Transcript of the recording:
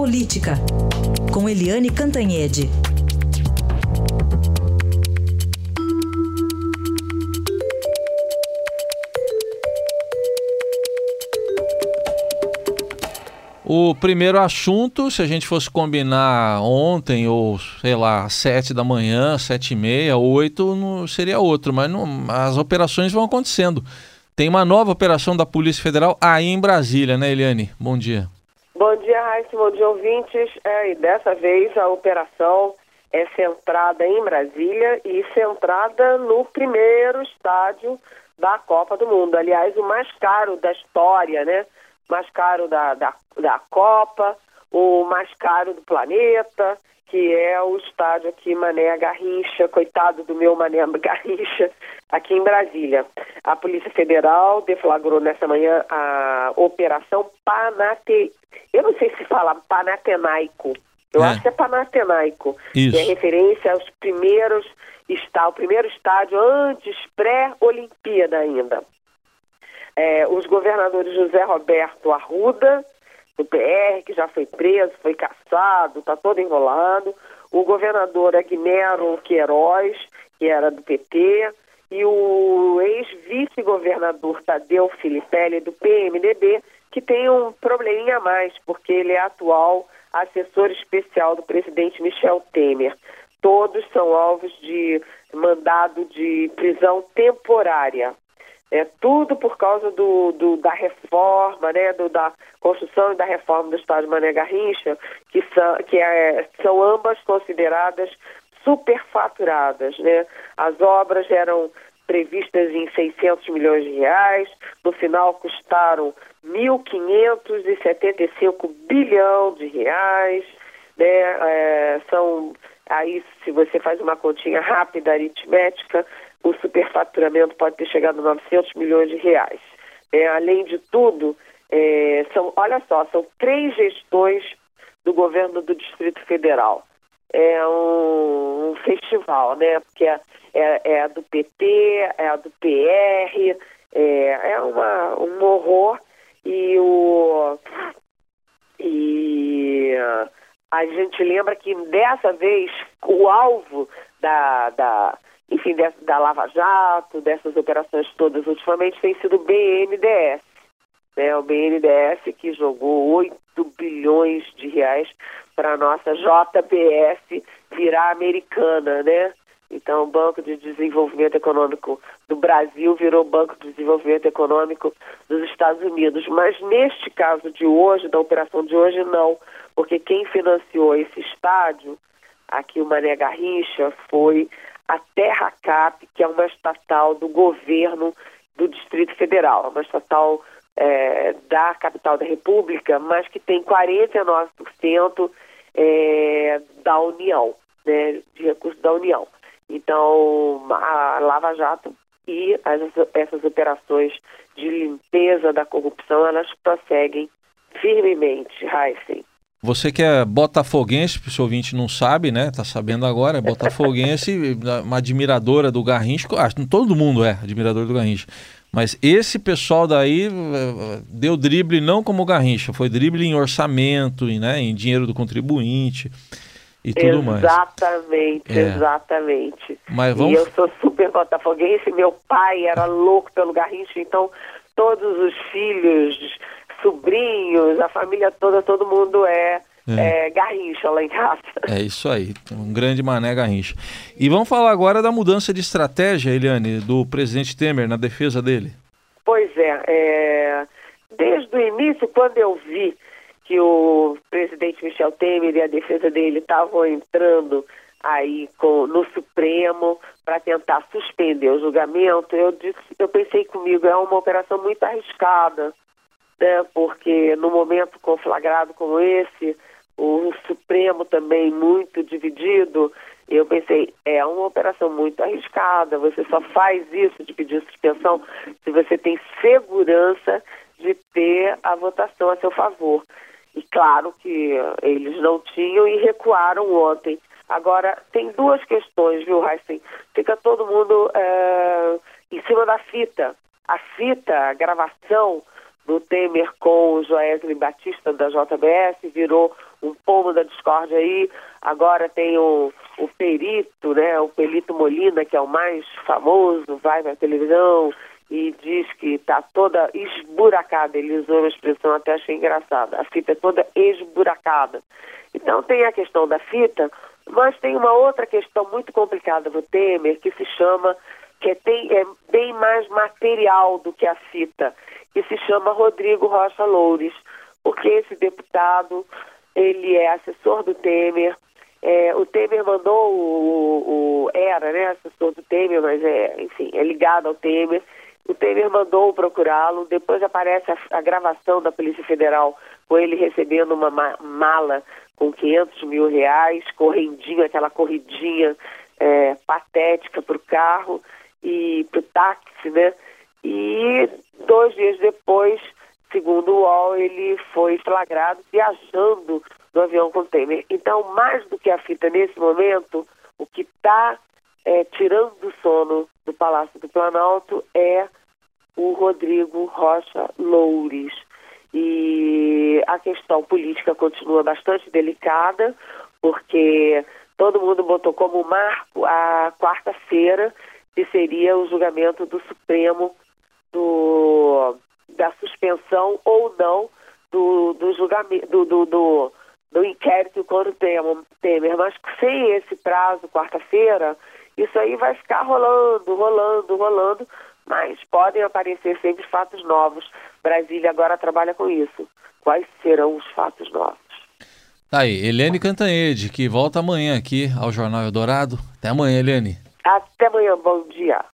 Política, com Eliane Cantanhede. O primeiro assunto, se a gente fosse combinar ontem ou, sei lá, 7 da manhã, 7h30, 8, não seria outro, mas não, as operações vão acontecendo. Tem uma nova operação da Polícia Federal aí em Brasília, né, Eliane? Bom dia. Bom dia, Raíssa, bom dia, ouvintes. E dessa vez a operação é centrada em Brasília e centrada no primeiro estádio da Copa do Mundo. Aliás, o mais caro da história, né? Mais caro da Copa, o mais caro do planeta, que é o estádio aqui Mané Garrincha, coitado do meu Mané Garrincha, aqui em Brasília. A Polícia Federal deflagrou nessa manhã a Operação Panatenaico. Eu não sei se fala Panatenaico, eu acho que é Panatenaico. Isso. Que é referência aos primeiros, o primeiro estádio antes, pré-Olimpíada ainda. Os governadores José Roberto Arruda, do PR, que já foi preso, foi caçado, está todo enrolado. O governador Agnelo Queiroz, que era do PT. E o ex-vice-governador Tadeu Filipelli, do PMDB, que tem um probleminha a mais, porque ele é atual assessor especial do presidente Michel Temer. Todos são alvos de mandado de prisão temporária. É tudo por causa da reforma, né, da construção e da reforma do estádio Mané Garrincha, que são ambas consideradas superfaturadas, né? As obras eram previstas em 600 milhões de reais, no final custaram 1.575 bilhão de reais, né? Aí, se você faz uma continha rápida, aritmética, o superfaturamento pode ter chegado a 900 milhões de reais. Além de tudo, são 3 gestões do governo do Distrito Federal. É um festival, né? Porque é a do PT, é a do PR, um horror. E a gente lembra que dessa vez o alvo da Lava Jato, dessas operações todas ultimamente, tem sido o BNDES. Né? O BNDES que jogou 8 bilhões de reais para a nossa JBS virar americana, né? Então, o Banco de Desenvolvimento Econômico do Brasil virou Banco de Desenvolvimento Econômico dos Estados Unidos. Mas neste caso de hoje, da operação de hoje, não. Porque quem financiou esse estádio, aqui o Mané Garrincha, foi a Terra Cap, que é uma estatal do governo do Distrito Federal, uma estatal da capital da República, mas que tem 49% da União, né, de recursos da União. Então, a Lava Jato e essas operações de limpeza da corrupção, elas prosseguem firmemente, Heisen. Você que é botafoguense, o seu ouvinte não sabe, né? Tá sabendo agora, é botafoguense, uma admiradora do Garrincha. Todo mundo é admirador do Garrincha. Mas esse pessoal daí deu drible não como o Garrincha, foi drible em orçamento, né? Em dinheiro do contribuinte e tudo mais. Exatamente. Mas vamos... E eu sou super botafoguense, meu pai era louco pelo Garrincha, então todos os filhos... sobrinhos, a família toda, todo mundo é Garrincha lá em casa. É isso aí, um grande Mané Garrincha. E vamos falar agora da mudança de estratégia, Eliane, do presidente Temer na defesa dele. Pois é, desde o início, quando eu vi que o presidente Michel Temer e a defesa dele estavam entrando aí no Supremo para tentar suspender o julgamento, eu pensei comigo, é uma operação muito arriscada. Porque num momento conflagrado como esse, o Supremo também muito dividido, eu pensei, é uma operação muito arriscada, você só faz isso de pedir suspensão se você tem segurança de ter a votação a seu favor. E claro que eles não tinham e recuaram ontem. Agora, tem duas questões, viu, Heisen? Fica todo mundo em cima da fita. A gravação do Temer com o Joesley Batista da JBS, virou um pomo da discórdia aí. Agora tem o perito, né, o Perito Molina, que é o mais famoso, vai na televisão e diz que está toda esburacada. Ele usou uma expressão, até achei engraçada. A fita é toda esburacada. Então tem a questão da fita, mas tem uma outra questão muito complicada do Temer, que se chama, é bem mais material do que a fita, que se chama Rodrigo Rocha Loures, porque esse deputado, ele é assessor do Temer. O Temer mandou era, né, assessor do Temer, mas enfim, é ligado ao Temer. O Temer mandou procurá-lo, depois aparece a gravação da Polícia Federal com ele recebendo uma mala com R$500 mil, correndinho, aquela corridinha patética para o carro e para o táxi, né? E 2 dias depois, segundo o UOL, ele foi flagrado viajando no avião com o Temer. Então, mais do que a fita nesse momento, o que está tirando do sono do Palácio do Planalto é o Rodrigo Rocha Loures. E a questão política continua bastante delicada, porque todo mundo botou como marco a quarta-feira, que seria o julgamento do Supremo da suspensão ou não do julgamento do inquérito contra o Temer. Mas sem esse prazo, quarta-feira, isso aí vai ficar rolando, mas podem aparecer sempre fatos novos. Brasília agora trabalha com isso. Quais serão os fatos novos? Tá aí, Eliane Cantanhede, que volta amanhã aqui ao Jornal Eldorado. Até amanhã, Eliane. Até amanhã, bom dia.